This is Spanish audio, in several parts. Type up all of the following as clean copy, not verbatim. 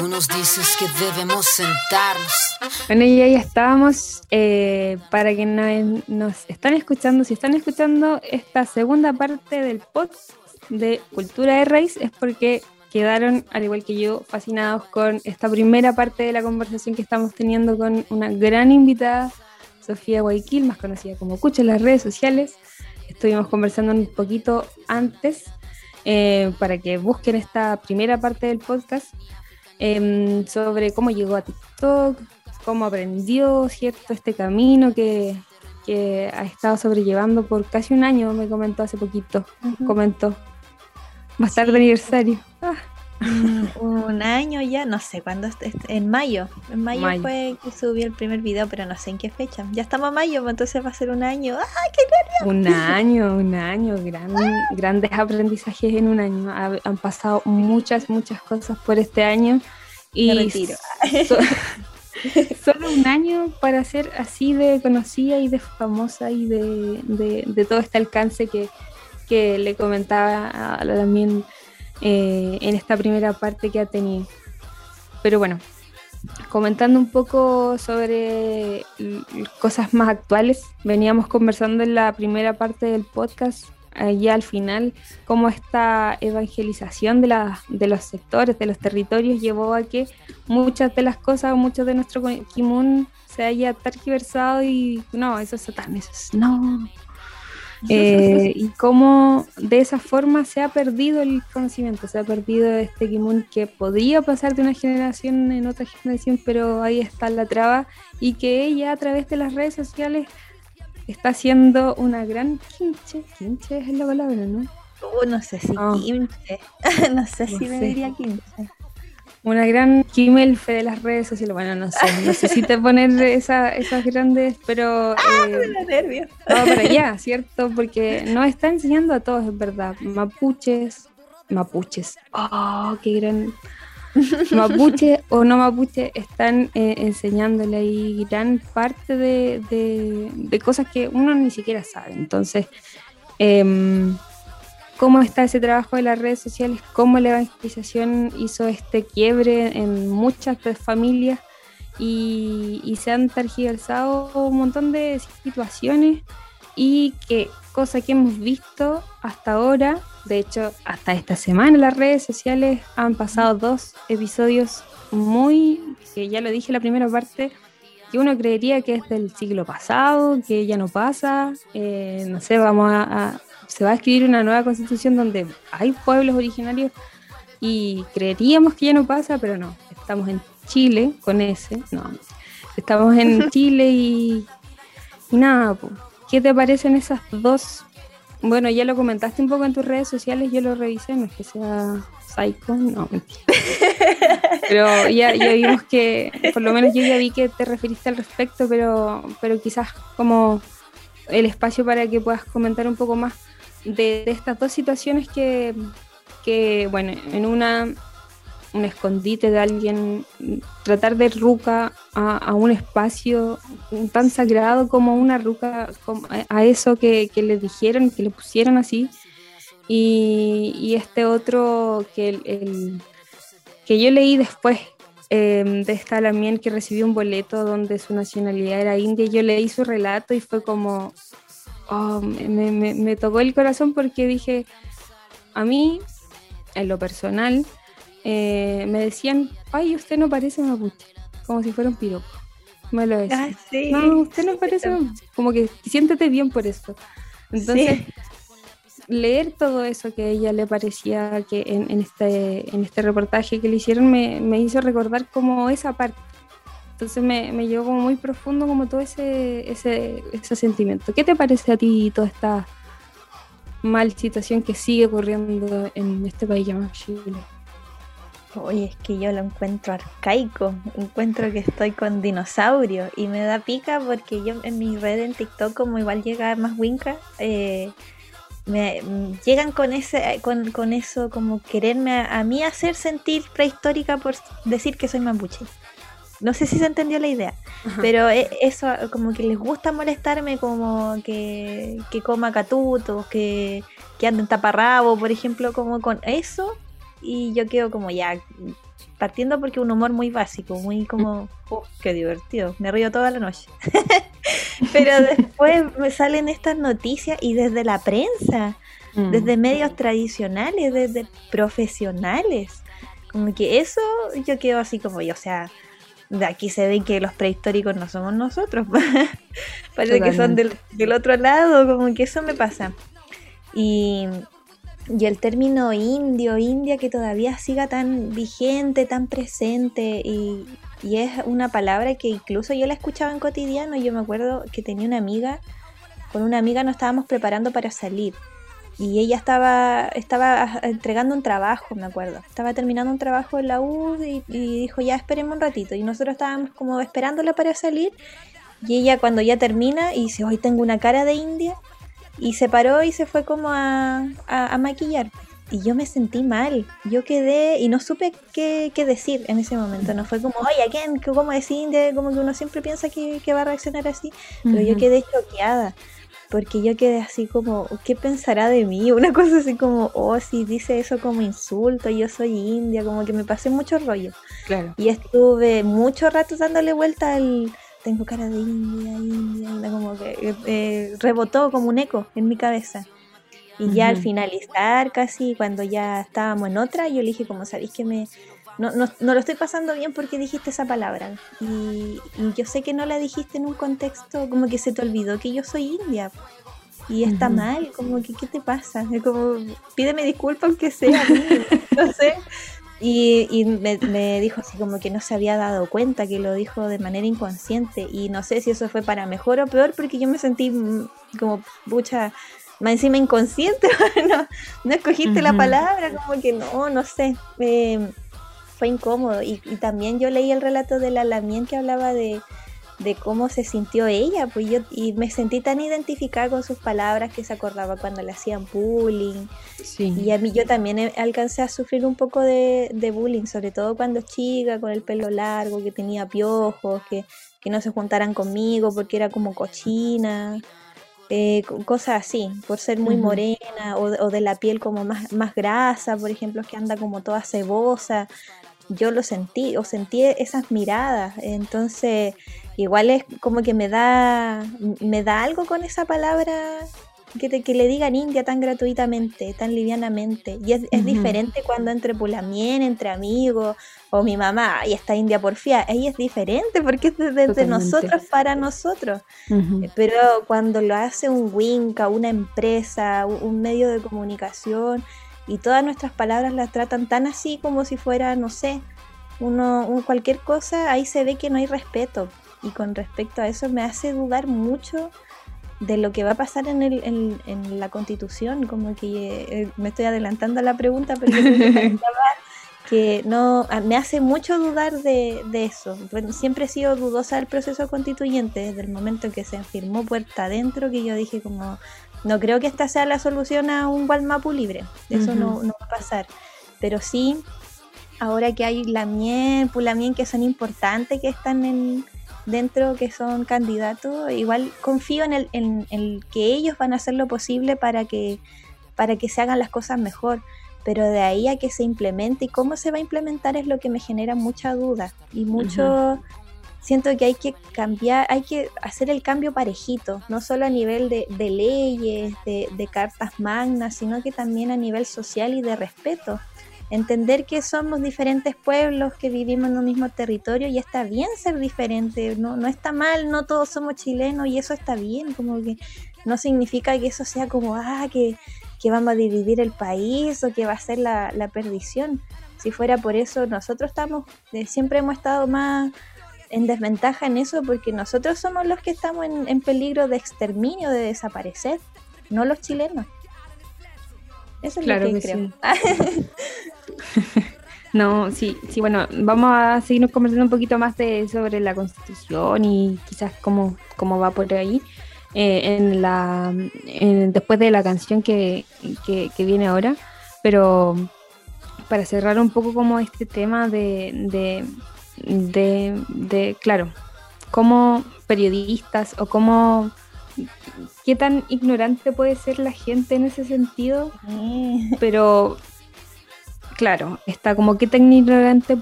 tú nos dices que debemos sentarnos. Bueno, y ahí estábamos. Para quienes nos están escuchando, si están escuchando esta segunda parte del podcast de Cultura de Raíz, es porque quedaron, al igual que yo, fascinados con esta primera parte de la conversación que estamos teniendo con una gran invitada, Sofía Huaiquil, más conocida como Cucho en las redes sociales. Estuvimos conversando un poquito antes, para que busquen esta primera parte del podcast, sobre cómo llegó a TikTok, cómo aprendió, ¿cierto?, este camino que ha estado sobrellevando por casi un año, me comentó hace poquito, comentó. Va a estar de aniversario. Un año ya, no sé cuándo, en mayo fue que subí el primer video, pero no sé en qué fecha. Ya estamos a mayo, entonces va a ser un año. ¡Ah, qué gloria! Un año, grandes aprendizajes en un año. Han pasado muchas cosas por este año. Y me retiro. Solo un año para ser así de conocida y de famosa y de todo este alcance que le comentaba a Lamien en esta primera parte que ha tenido. Pero bueno, comentando un poco sobre cosas más actuales, veníamos conversando en la primera parte del podcast, allá al final, cómo esta evangelización de los sectores, de los territorios, llevó a que muchas de las cosas, mucho de nuestro Kimün se haya targiversado y no, eso es satán, eso es no... y cómo de esa forma se ha perdido el conocimiento, se ha perdido este Kimün que podría pasar de una generación en otra generación, pero ahí está la traba, y que ella a través de las redes sociales está haciendo una gran quinche es la palabra, ¿no? No sé si quinche, no sé si me diría quinche. Una gran Kimelfe de las redes sociales. Bueno, no sé si te poner esas grandes, pero... los nervios. Todo para allá, ¿cierto? Porque nos está enseñando a todos, es verdad. Mapuches. ¡Oh, qué gran! Mapuche o no mapuche están enseñándole ahí gran parte de cosas que uno ni siquiera sabe. Entonces... cómo está ese trabajo de las redes sociales, cómo la evangelización hizo este quiebre en muchas familias y se han tergiversado un montón de situaciones, y que cosa que hemos visto hasta ahora, de hecho hasta esta semana en las redes sociales han pasado 2 episodios que ya lo dije en la primera parte, que uno creería que es del siglo pasado, que ya no pasa, no sé, se va a escribir una nueva constitución donde hay pueblos originarios y creeríamos que ya no pasa, pero no, estamos en Chile estamos en Chile y nada, ¿qué te parecen esas 2? Bueno, ya lo comentaste un poco en tus redes sociales, yo lo revisé, no es que sea psycho, no, mentira. Pero ya vimos que, por lo menos yo ya vi que te referiste al respecto, pero quizás como el espacio para que puedas comentar un poco más de estas 2 situaciones que bueno, en un escondite de alguien, tratar de ruca a un espacio tan sagrado como una ruca, a eso que le dijeron, que le pusieron así, y este otro que que yo leí después, de esta Lamien, que recibió un boleto donde su nacionalidad era india. Yo leí su relato y fue como... me tocó el corazón, porque dije, a mí, en lo personal, me decían, ay, usted no parece mapuche, como si fuera un piropo. Me lo decían. Ah, sí. No, usted no parece mapuche. Como que siéntete bien por eso. Entonces, sí. Leer todo eso que a ella le parecía que en este reportaje que le hicieron me hizo recordar como esa parte. Entonces me llevó como muy profundo, como todo ese sentimiento. ¿Qué te parece a ti toda esta mal situación que sigue ocurriendo en este país llamado Chile? Oye, es que yo lo encuentro arcaico, encuentro que estoy con dinosaurios, y me da pica porque yo en mi red en TikTok, como igual llega más Winca, me llegan con eso, como quererme a mí hacer sentir prehistórica por decir que soy mapuche. No sé si se entendió la idea. Ajá. Pero eso, como que les gusta molestarme, como que coma catutos, que anden taparrabo, por ejemplo, como con eso, y yo quedo como ya, partiendo porque un humor muy básico, muy como, qué divertido, me río toda la noche. Pero después me salen estas noticias y desde la prensa, desde medios tradicionales, desde profesionales, como que eso yo quedo así como yo, o sea, de aquí se ve que los prehistóricos no somos nosotros, parece que son del otro lado, como que eso me pasa. Y el término indio, india, que todavía siga tan vigente, tan presente, y es una palabra que incluso yo la escuchaba en cotidiano. Yo me acuerdo que tenía una amiga, con una amiga nos estábamos preparando para salir, y ella estaba entregando un trabajo, me acuerdo, estaba terminando un trabajo en la U, y dijo, ya esperemos un ratito, y nosotros estábamos como esperándola para salir, y ella cuando ya termina, y dice, hoy tengo una cara de india, y se paró y se fue como a maquillar, y yo me sentí mal, yo quedé, y no supe qué decir en ese momento, no fue como, oye, ¿quién? ¿Cómo es india? Como que uno siempre piensa que va a reaccionar así, pero yo quedé choqueada, porque yo quedé así como, ¿qué pensará de mí? Una cosa así como, si dice eso como insulto, yo soy india, como que me pasé mucho rollo. Claro. Y estuve mucho rato dándole vuelta al, tengo cara de india, como que rebotó como un eco en mi cabeza. Y ya al finalizar casi, cuando ya estábamos en otra, yo le dije como, ¿sabéis que no lo estoy pasando bien porque dijiste esa palabra? Y yo sé que no la dijiste en un contexto, como que se te olvidó que yo soy india. Y está mal, como que, ¿qué te pasa? Como, pídeme disculpas aunque sea, no sé. Y me dijo así como que no se había dado cuenta, que lo dijo de manera inconsciente. Y no sé si eso fue para mejor o peor, porque yo me sentí como, pucha, más encima inconsciente, no escogiste la palabra, como que no sé. Fue incómodo, y también yo leí el relato de la Lamien que hablaba de cómo se sintió ella, pues yo, y me sentí tan identificada con sus palabras, que se acordaba cuando le hacían bullying, sí. Y a mí, yo también alcancé a sufrir un poco de bullying, sobre todo cuando chica, con el pelo largo, que tenía piojos, que no se juntaran conmigo porque era como cochina, cosas así, por ser muy morena, o de la piel como más grasa, por ejemplo, que anda como toda cebosa. Yo lo sentí, o sentí esas miradas, entonces igual es como que me da algo con esa palabra, que le digan india tan gratuitamente, tan livianamente, y es diferente cuando entre Pulamien, entre amigos, o mi mamá, y esta india porfía, ella es diferente porque es desde nosotros para nosotros, pero cuando lo hace un Winca, una empresa, un medio de comunicación, y todas nuestras palabras las tratan tan así como si fuera, no sé, cualquier cosa, ahí se ve que no hay respeto. Y con respecto a eso me hace dudar mucho de lo que va a pasar en la Constitución, como que me estoy adelantando a la pregunta, pero que no, me hace mucho dudar de eso. Bueno, siempre he sido dudosa del proceso constituyente, desde el momento en que se firmó puerta adentro, que yo dije como, no creo que esta sea la solución a un Walmapu libre, eso no va a pasar, pero sí, ahora que hay Lamien, Pulamien, que son importantes, que están dentro, que son candidatos, igual confío en el que ellos van a hacer lo posible para que se hagan las cosas mejor, pero de ahí a que se implemente, y cómo se va a implementar es lo que me genera mucha duda, y mucho... Siento que hay que cambiar, hay que hacer el cambio parejito, no solo a nivel de leyes, de cartas magnas, sino que también a nivel social y de respeto. Entender que somos diferentes pueblos, que vivimos en un mismo territorio, y está bien ser diferente, no está mal, no todos somos chilenos y eso está bien, como que no significa que eso sea como, que vamos a dividir el país o que va a ser la perdición. Si fuera por eso, nosotros siempre hemos estado más... en desventaja en eso, porque nosotros somos los que estamos en peligro de exterminio, de desaparecer, no los chilenos. Eso es claro lo que creo. Sí. No, sí, bueno, vamos a seguirnos conversando un poquito más sobre la Constitución y quizás cómo va por ahí, después de la canción que viene ahora, pero para cerrar un poco como este tema de claro, como periodistas o como qué tan ignorante puede ser la gente en ese sentido, pero claro, está como qué tan ignorante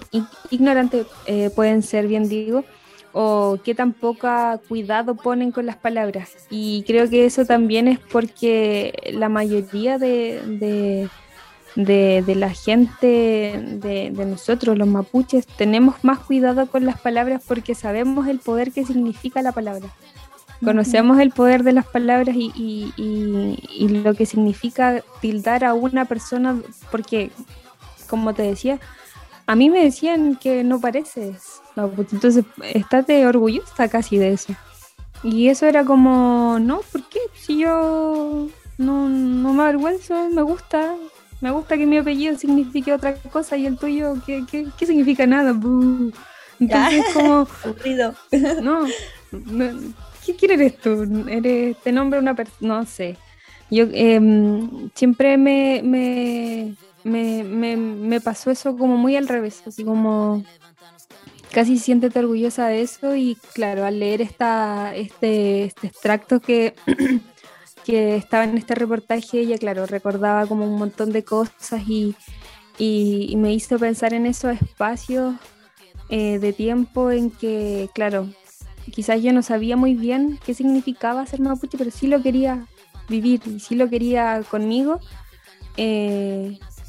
pueden ser, bien digo, o qué tan poca cuidado ponen con las palabras. Y creo que eso también es porque la mayoría de la gente, de nosotros, los mapuches, tenemos más cuidado con las palabras porque sabemos el poder que significa la palabra. Conocemos el poder de las palabras y lo que significa tildar a una persona, porque, como te decía, a mí me decían que no pareces mapuche, entonces estate orgullosa casi de eso. Y eso era como, no, ¿por qué? Si yo no me avergüenzo, me gusta que mi apellido signifique otra cosa y el tuyo, ¿qué significa? Nada. Entonces como... aburrido. No, ¿quién eres tú? ¿Eres, te nombra una persona? No sé. Yo siempre me pasó eso como muy al revés, así como casi siéntete orgullosa de eso. Y claro, al leer este extracto que estaba en este reportaje, ella, claro, recordaba como un montón de cosas y me hizo pensar en esos espacios de tiempo en que, claro, quizás yo no sabía muy bien qué significaba ser mapuche, pero sí lo quería vivir y sí lo quería conmigo.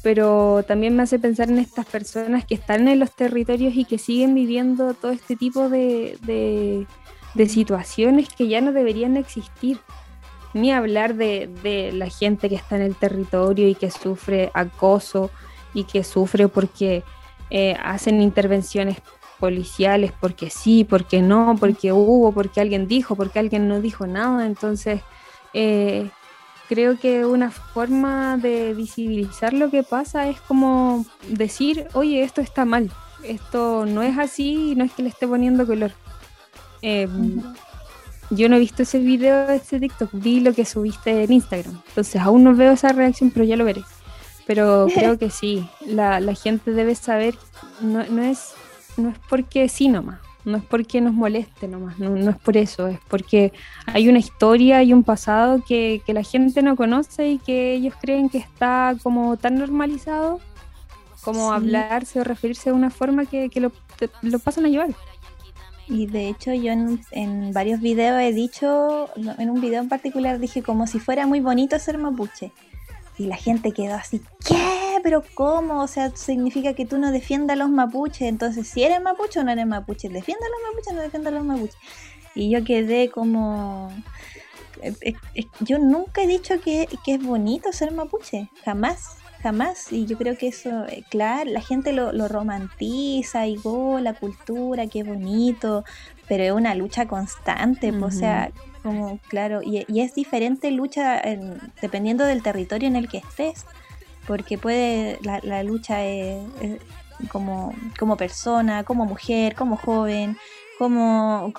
Pero también me hace pensar en estas personas que están en los territorios y que siguen viviendo todo este tipo de situaciones que ya no deberían existir. Ni hablar de la gente que está en el territorio y que sufre acoso y que sufre porque hacen intervenciones policiales, porque sí, porque no, porque hubo, porque alguien dijo, porque alguien no dijo nada. Entonces creo que una forma de visibilizar lo que pasa es como decir, oye, esto está mal, esto no es así, y no es que le esté poniendo color. Yo no he visto ese video de ese TikTok, vi lo que subiste en Instagram, entonces aún no veo esa reacción, pero ya lo veré. Pero creo que sí, la gente debe saber, no es porque sí nomás, no es porque nos moleste nomás, no es por eso, es porque hay una historia y un pasado que la gente no conoce y que ellos creen que está como tan normalizado como sí, hablarse o referirse de una forma que lo pasan a llevar. Y de hecho yo en varios videos he dicho, en un video en particular dije como si fuera muy bonito ser mapuche. Y la gente quedó así, ¿qué? ¿Pero cómo? O sea, significa que tú no defiendas a los mapuches. Entonces, si eres mapuche o no eres mapuche, defienda a los mapuches o no defienda a los mapuches. Y yo quedé como... Yo nunca he dicho que es bonito ser mapuche, jamás. Y yo creo que eso, claro, la gente lo romantiza y la cultura, qué bonito, pero es una lucha constante, uh-huh. O sea, como claro, y es diferente lucha dependiendo del territorio en el que estés, porque puede la lucha es como persona, como mujer, como joven, como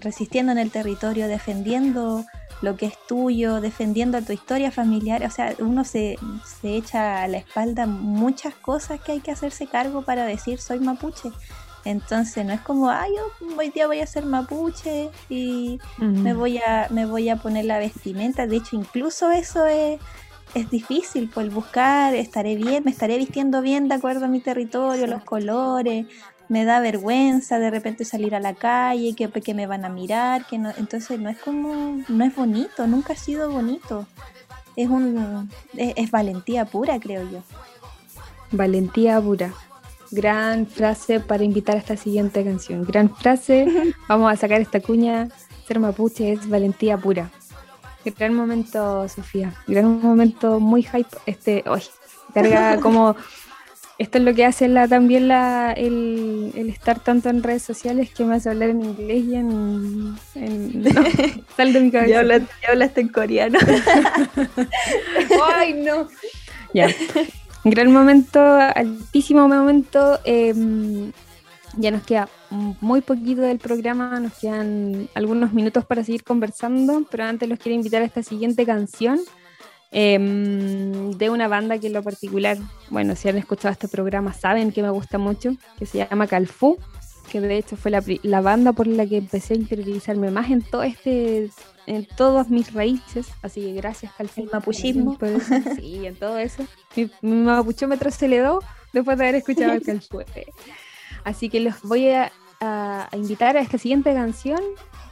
resistiendo en el territorio, defendiendo lo que es tuyo, defendiendo a tu historia familiar. O sea, uno se echa a la espalda muchas cosas que hay que hacerse cargo para decir soy mapuche. Entonces no es como, yo hoy día voy a ser mapuche y uh-huh. me voy a poner la vestimenta. De hecho, incluso eso es difícil, por buscar, estaré bien, me estaré vistiendo bien de acuerdo a mi territorio, sí. Los colores, me da vergüenza de repente salir a la calle, que me van a mirar, que no, entonces no es bonito, nunca ha sido bonito. Es valentía pura, creo yo. Valentía pura. Gran frase para invitar a esta siguiente canción. Gran frase, vamos a sacar esta cuña. Ser mapuche es valentía pura. Gran momento, Sofía. Gran momento, muy hype. Hoy carga como... Esto es lo que hace el estar tanto en redes sociales, que me hace hablar en inglés y no, sal de mi cabeza. Ya hablaste en coreano. ¡Ay, no! Ya. Gran momento, altísimo momento. Ya nos queda muy poquito del programa, nos quedan algunos minutos para seguir conversando, pero antes los quiero invitar a esta siguiente canción. De una banda que en lo particular, bueno, si han escuchado este programa saben que me gusta mucho, que se llama Calfú, que de hecho fue la banda por la que empecé a interiorizarme más en en todas mis raíces, así que gracias Calfú, el mapuchismo, sí, en todo eso, mi mapuchómetro se le dio después de haber escuchado el Calfú. Así que los voy a invitar a esta siguiente canción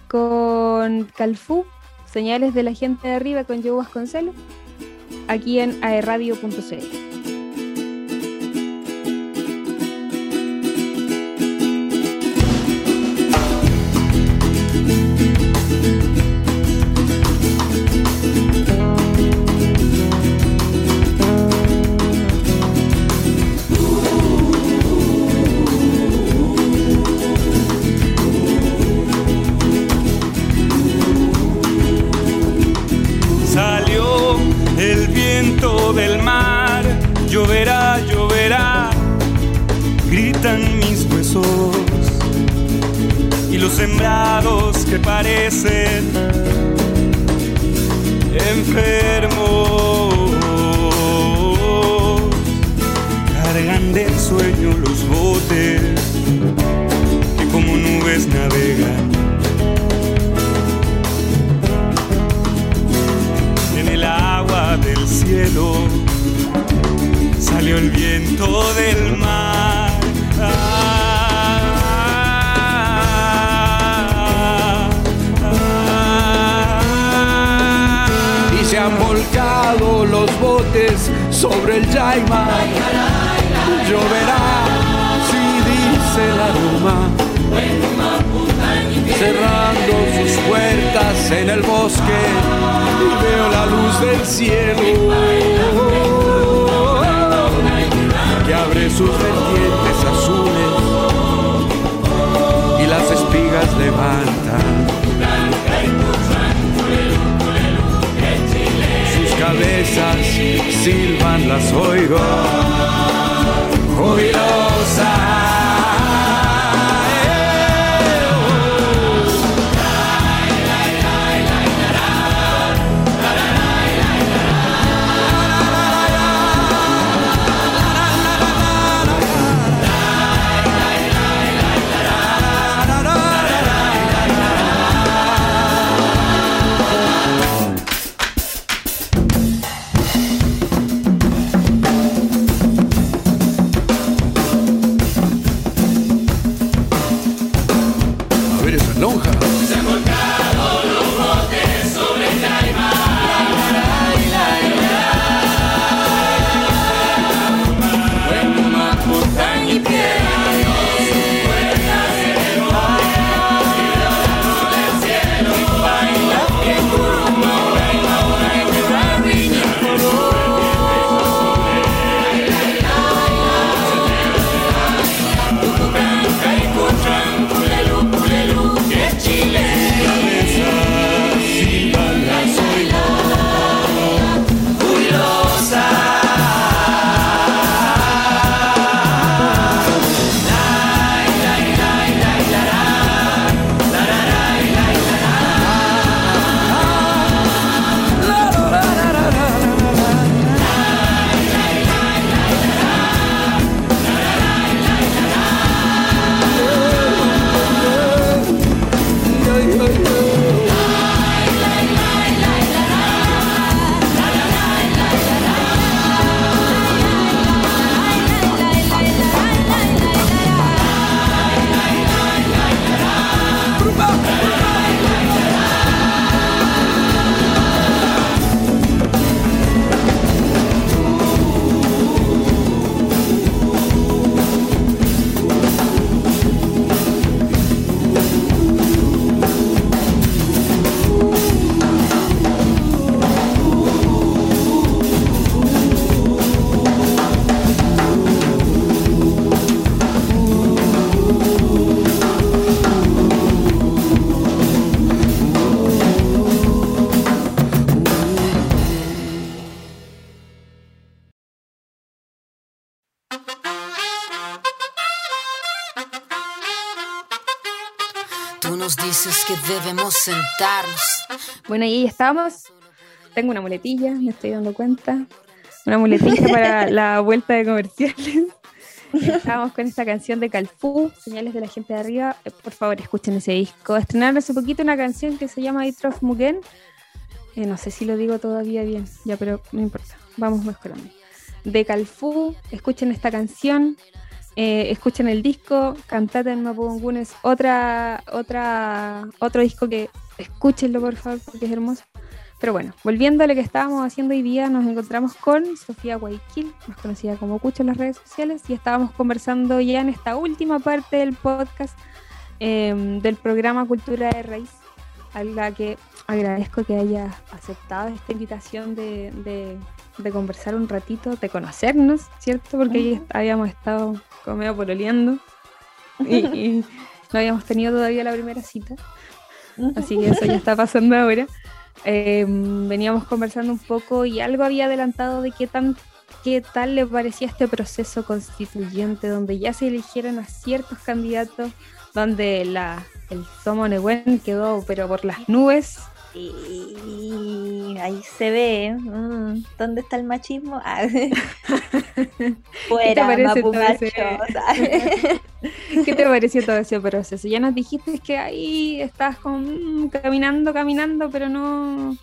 con Calfú, Señales de la Gente de Arriba, con Joe Vasconcelos, aquí en aerradio.cl. Que parecen enfermos, cargan del sueño los botes que como nubes navegan en el agua del cielo. Salió el viento del mar. Se han volcado los botes sobre el Yaima. Lloverá si dice la bruma, cerrando sus puertas en el bosque. Y veo la luz del cielo que abre sus vertientes azules y las espigas levantan. Cabezas silban, las oigo jubilosa. Sentarnos. Bueno, y ahí estamos. Tengo una muletilla, me estoy dando cuenta. Una muletilla para la vuelta de comerciales. Estábamos con esta canción de Calfú, Señales de la Gente de Arriba. Por favor, escuchen ese disco. Estrenaron hace poquito una canción que se llama Itrof Mugen. No sé si lo digo todavía bien, ya, pero no importa. Vamos mejorando. de Calfú, escuchen esta canción, escuchen el disco, Cantata en Mapudungun es otro disco que escúchenlo por favor porque es hermoso. Pero bueno, volviendo a lo que estábamos haciendo hoy día, nos encontramos con Sofía Huaiquil, más conocida como Cucho en las redes sociales, y estábamos conversando ya en esta última parte del podcast del programa Cultura de Raíz, a la que agradezco que hayas aceptado esta invitación de conversar un ratito, de conocernos, ¿cierto? Porque ahí habíamos estado como medio pololeando y no habíamos tenido todavía la primera cita, así que eso ya está pasando ahora. Veníamos conversando un poco y algo había adelantado de qué tal le parecía este proceso constituyente donde ya se eligieron a ciertos candidatos, donde el Tomo Nehuen quedó pero por las nubes y ahí se ve dónde está el machismo. Fuera Mapumacho. ¿Qué te pareció todo ese proceso? Ya nos dijiste que ahí estabas caminando, pero no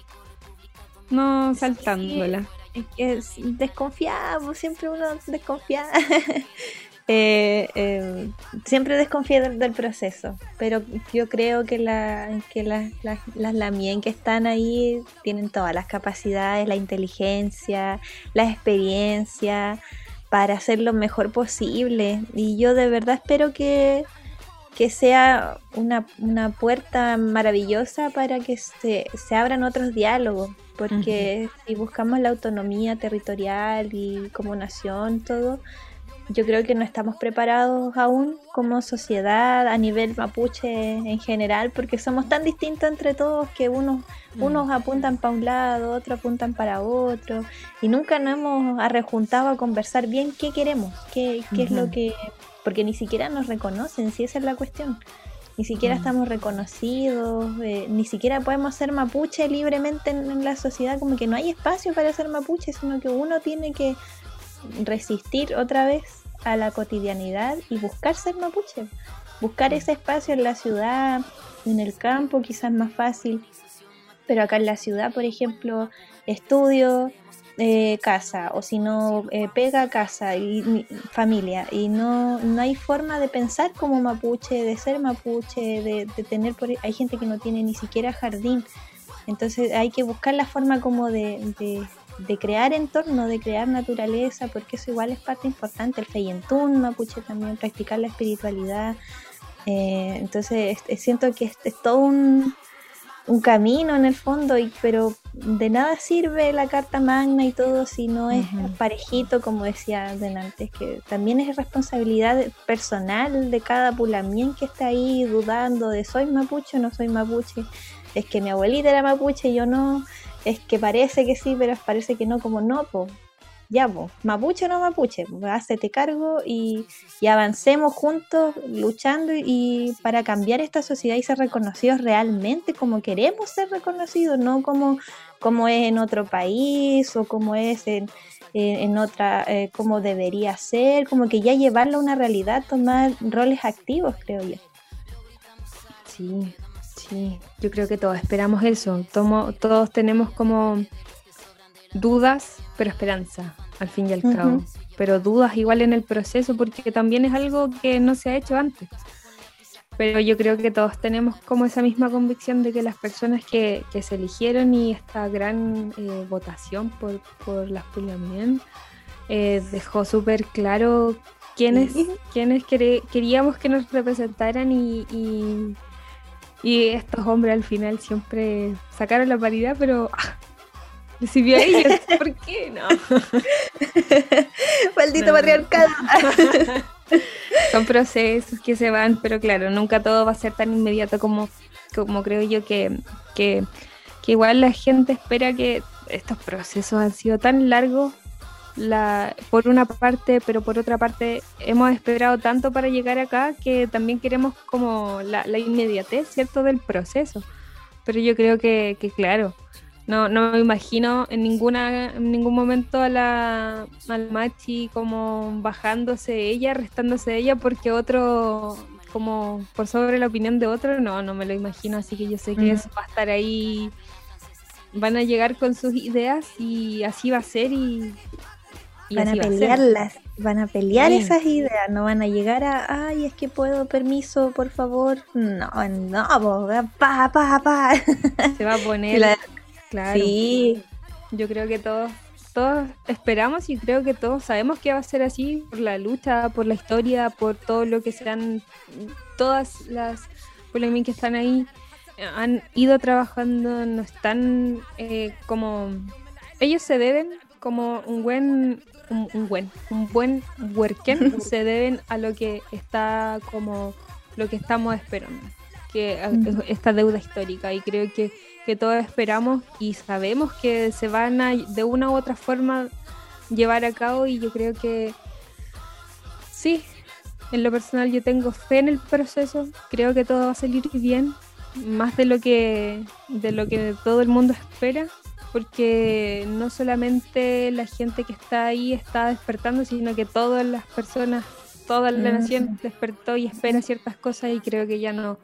saltándola. Sí, es que desconfiamos, siempre uno desconfía. Siempre desconfía del proceso, pero yo creo que las Lamien que están ahí tienen todas las capacidades, la inteligencia, la experiencia para hacer lo mejor posible, y yo de verdad espero que sea una puerta maravillosa para que se abran otros diálogos, porque si buscamos la autonomía territorial y como nación, todo, yo creo que no estamos preparados aún como sociedad a nivel mapuche en general, porque somos tan distintos entre todos que unos apuntan para un lado, otros apuntan para otro, y nunca nos hemos arrejuntado a conversar bien qué queremos, qué es lo que... Porque ni siquiera nos reconocen, si esa es la cuestión. Ni siquiera estamos reconocidos, ni siquiera podemos ser mapuche libremente en la sociedad, como que no hay espacio para ser mapuche, sino que uno tiene que resistir otra vez a la cotidianidad y buscar ser mapuche, buscar ese espacio en la ciudad, en el campo quizás más fácil, pero acá en la ciudad, por ejemplo, estudio, casa, o si no, pega, casa y familia, y no hay forma de pensar como mapuche, de ser mapuche, de tener, hay gente que no tiene ni siquiera jardín, entonces hay que buscar la forma como de crear entorno, de crear naturaleza, porque eso igual es parte importante, el Feyentún mapuche también, practicar la espiritualidad, entonces siento que es todo un camino en el fondo, pero de nada sirve la carta magna y todo si no es parejito, como decía antes, que también es responsabilidad personal de cada pulamien que está ahí dudando de ¿soy mapuche o no soy mapuche? Es que mi abuelita era mapuche y yo no... Es que parece que sí, pero parece que no, como no, po. Ya, po. Mapuche o no mapuche, hazte cargo y avancemos juntos luchando y para cambiar esta sociedad y ser reconocidos realmente como queremos ser reconocidos, no como es en otro país o como es en otra, como debería ser, como que ya llevarlo a una realidad, tomar roles activos, creo yo. Sí. Sí, yo creo que todos esperamos eso, todos tenemos como dudas, pero esperanza, al fin y al cabo, pero dudas igual en el proceso, porque también es algo que no se ha hecho antes, pero yo creo que todos tenemos como esa misma convicción de que las personas que se eligieron y esta gran votación por las Pulamien dejó súper claro quiénes queríamos que nos representaran y estos hombres al final siempre sacaron la paridad, pero recibió a ellos. ¿Por qué? No. Maldito patriarcado. Son procesos que se van, pero claro, nunca todo va a ser tan inmediato como creo yo que igual la gente espera, que estos procesos han sido tan largos por una parte, pero por otra parte hemos esperado tanto para llegar acá que también queremos como la inmediatez, ¿cierto?, del proceso, pero yo creo que claro, no me imagino en ningún momento a la Machi como bajándose ella, restándose ella porque otro, como por sobre la opinión de otro, no me lo imagino, así que yo sé que eso va a estar ahí, van a llegar con sus ideas y así va a ser, y Van a pelear sí. Esas ideas, no van a llegar a, ay, es que puedo, permiso, por favor. No, pa. Se va a poner, claro. Sí. Yo creo que todos esperamos y creo que todos sabemos que va a ser así por la lucha, por la historia, por todo lo que serán, todas las Pulamien que están ahí han ido trabajando, no están como... Ellos se deben como un buen working, se deben a lo que está como lo que estamos esperando, que esta deuda histórica, y creo que todos esperamos y sabemos que se van a de una u otra forma llevar a cabo, y yo creo que sí, en lo personal yo tengo fe en el proceso, creo que todo va a salir bien, más de lo que todo el mundo espera, porque no solamente la gente que está ahí está despertando, sino que todas las personas, toda la nación despertó y espera ciertas cosas, y creo que ya no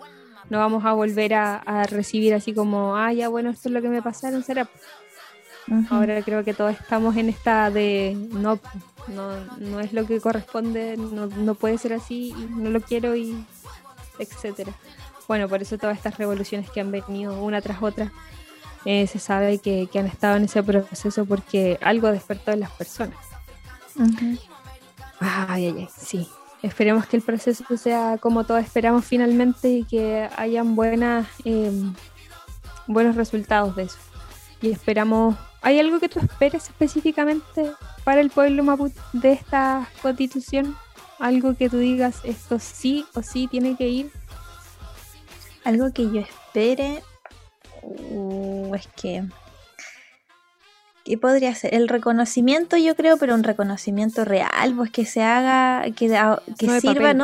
vamos a volver a recibir así como, ya bueno, esto es lo que me pasaron, será. Ahora creo que todos estamos en esta de no es lo que corresponde, no puede ser así, y no lo quiero, y etcétera. Bueno, por eso todas estas revoluciones que han venido una tras otra, se sabe que han estado en ese proceso porque algo despertó en las personas. Ay, sí. Esperemos que el proceso sea como todos esperamos finalmente, y que hayan buenos resultados de eso. Y esperamos... ¿Hay algo que tú esperes específicamente para el pueblo mapuche de esta constitución? ¿Algo que tú digas, esto sí o sí tiene que ir? Algo que yo espere... es que... ¿Qué podría ser? El reconocimiento, yo creo, pero un reconocimiento real, pues que se haga, que sirva papel,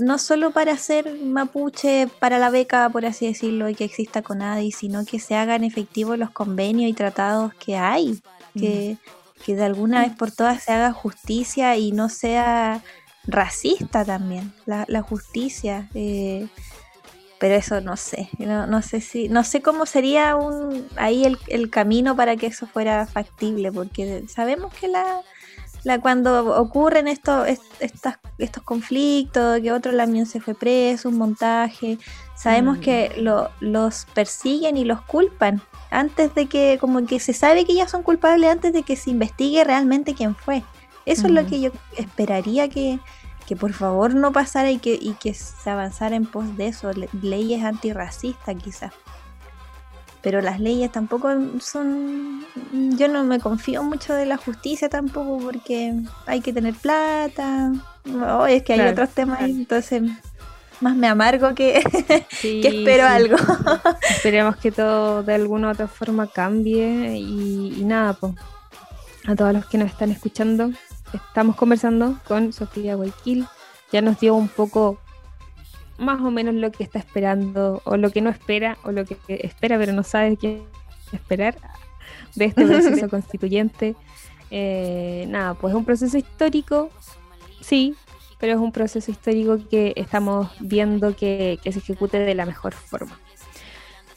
no solo para ser mapuche, para la beca, por así decirlo, y que exista Conadi, sino que se hagan efectivos los convenios y tratados que hay, que de alguna vez por todas se haga justicia y no sea racista también, la justicia... Pero eso no sé, no sé cómo sería ahí el camino para que eso fuera factible, porque sabemos que cuando ocurren estos conflictos, que otro Lamien se fue preso, un montaje, sabemos que los persiguen y los culpan, antes de que, como que se sabe que ya son culpables antes de que se investigue realmente quién fue. Eso es lo que yo esperaría que por favor no pasara, y que se avanzara en pos de eso, leyes antirracistas quizás, pero las leyes tampoco son, yo no me confío mucho de la justicia tampoco, porque hay que tener plata, es que claro, hay otros temas, claro. Entonces más me amargo que, sí, que espero algo. Esperemos que todo de alguna u otra forma cambie, y nada, pues a todos los que nos están escuchando, estamos conversando con Sofía Huaiquil. Ya nos dio un poco más o menos lo que está esperando, o lo que no espera, o lo que espera pero no sabe qué esperar de este proceso constituyente. Nada, pues es un proceso histórico, sí, pero es un proceso histórico que estamos viendo que se ejecute de la mejor forma.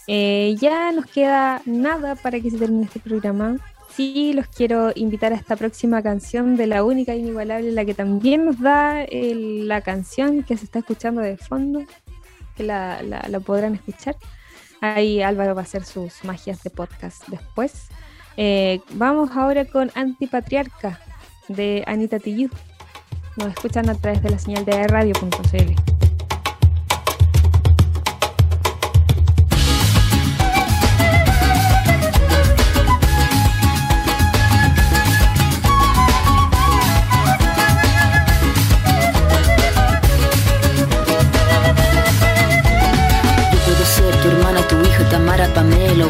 Ya nos queda nada para que se termine este programa. Sí, los quiero invitar a esta próxima canción de la única e inigualable, la que también nos da la canción que se está escuchando de fondo, que la podrán escuchar. Ahí Álvaro va a hacer sus magias de podcast después. Vamos ahora con Antipatriarca de Anita Tijoux. Nos escuchan a través de la señal de aerradio.cl. Pamela o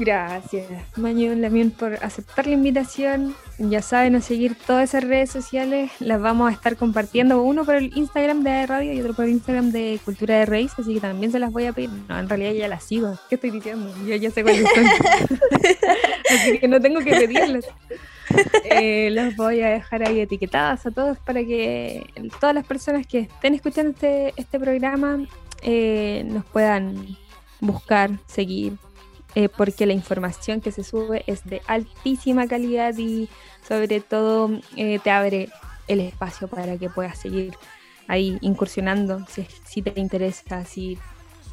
Gracias, Mañón, Lamien, por aceptar la invitación. Ya saben, a seguir todas esas redes sociales, las vamos a estar compartiendo, uno por el Instagram de Aerradio y otro por el Instagram de Cultura de Raíz, así que también se las voy a pedir. No, en realidad ya las sigo, ¿qué estoy diciendo? Yo ya sé cuáles son. Así que no tengo que pedirlas. Los voy a dejar ahí etiquetadas a todos para que todas las personas que estén escuchando este programa nos puedan buscar, seguir, porque la información que se sube es de altísima calidad y sobre todo te abre el espacio para que puedas seguir ahí incursionando si te interesa,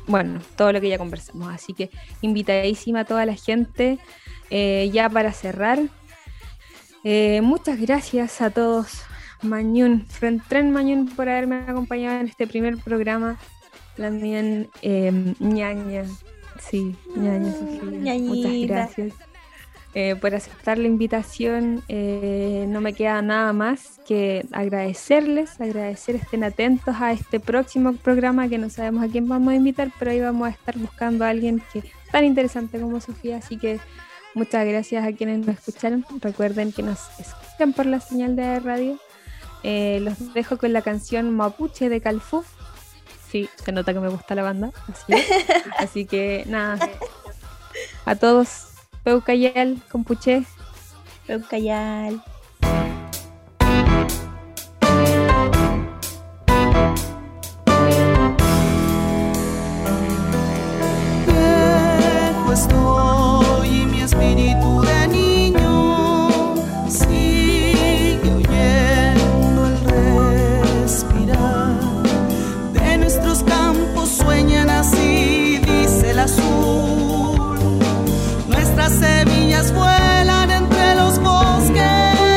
bueno, todo lo que ya conversamos, así que invitadísima a toda la gente. Ya para cerrar, muchas gracias a todos, Mañún, Frentren Mañún, por haberme acompañado en este primer programa. También ñaña, sí, ñaña Sofía, muchas gracias por aceptar la invitación. No me queda nada más que agradecer, estén atentos a este próximo programa, que no sabemos a quién vamos a invitar, pero ahí vamos a estar buscando a alguien que tan interesante como Sofía, así que muchas gracias a quienes nos escucharon. Recuerden que nos escuchan por la señal de radio. Los dejo con la canción Mapuche de Calfú. Sí, se nota que me gusta la banda. Así que nada. A todos. Peukayal, Compuche. Peukayal. Vuelan entre los bosques.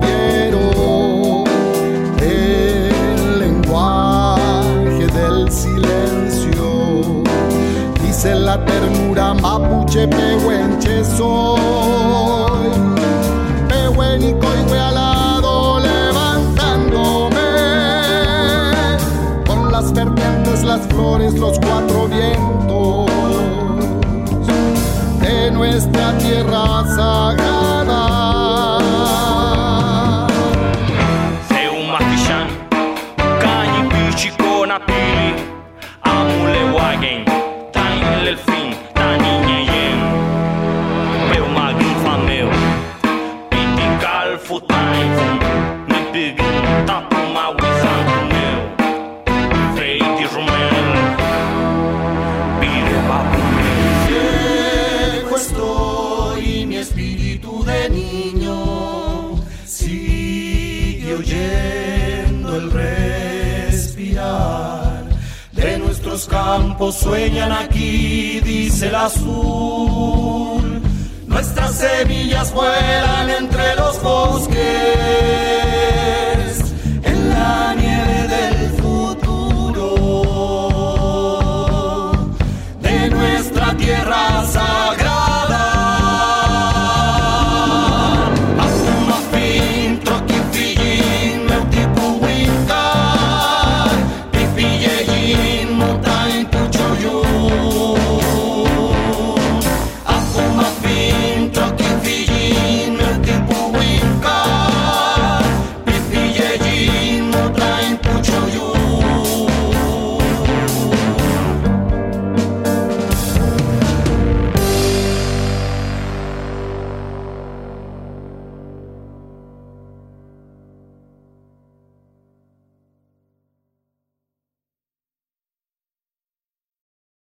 comprendieron el lenguaje del silencio. Dice la ternura mapuche, pehuenche soy, pehuenico y huealado levantándome, con las vertientes, las flores, los cuatro vientos de nuestra tierra sagrada. Los campos sueñan aquí, dice el azul. Nuestras semillas vuelan entre los bosques.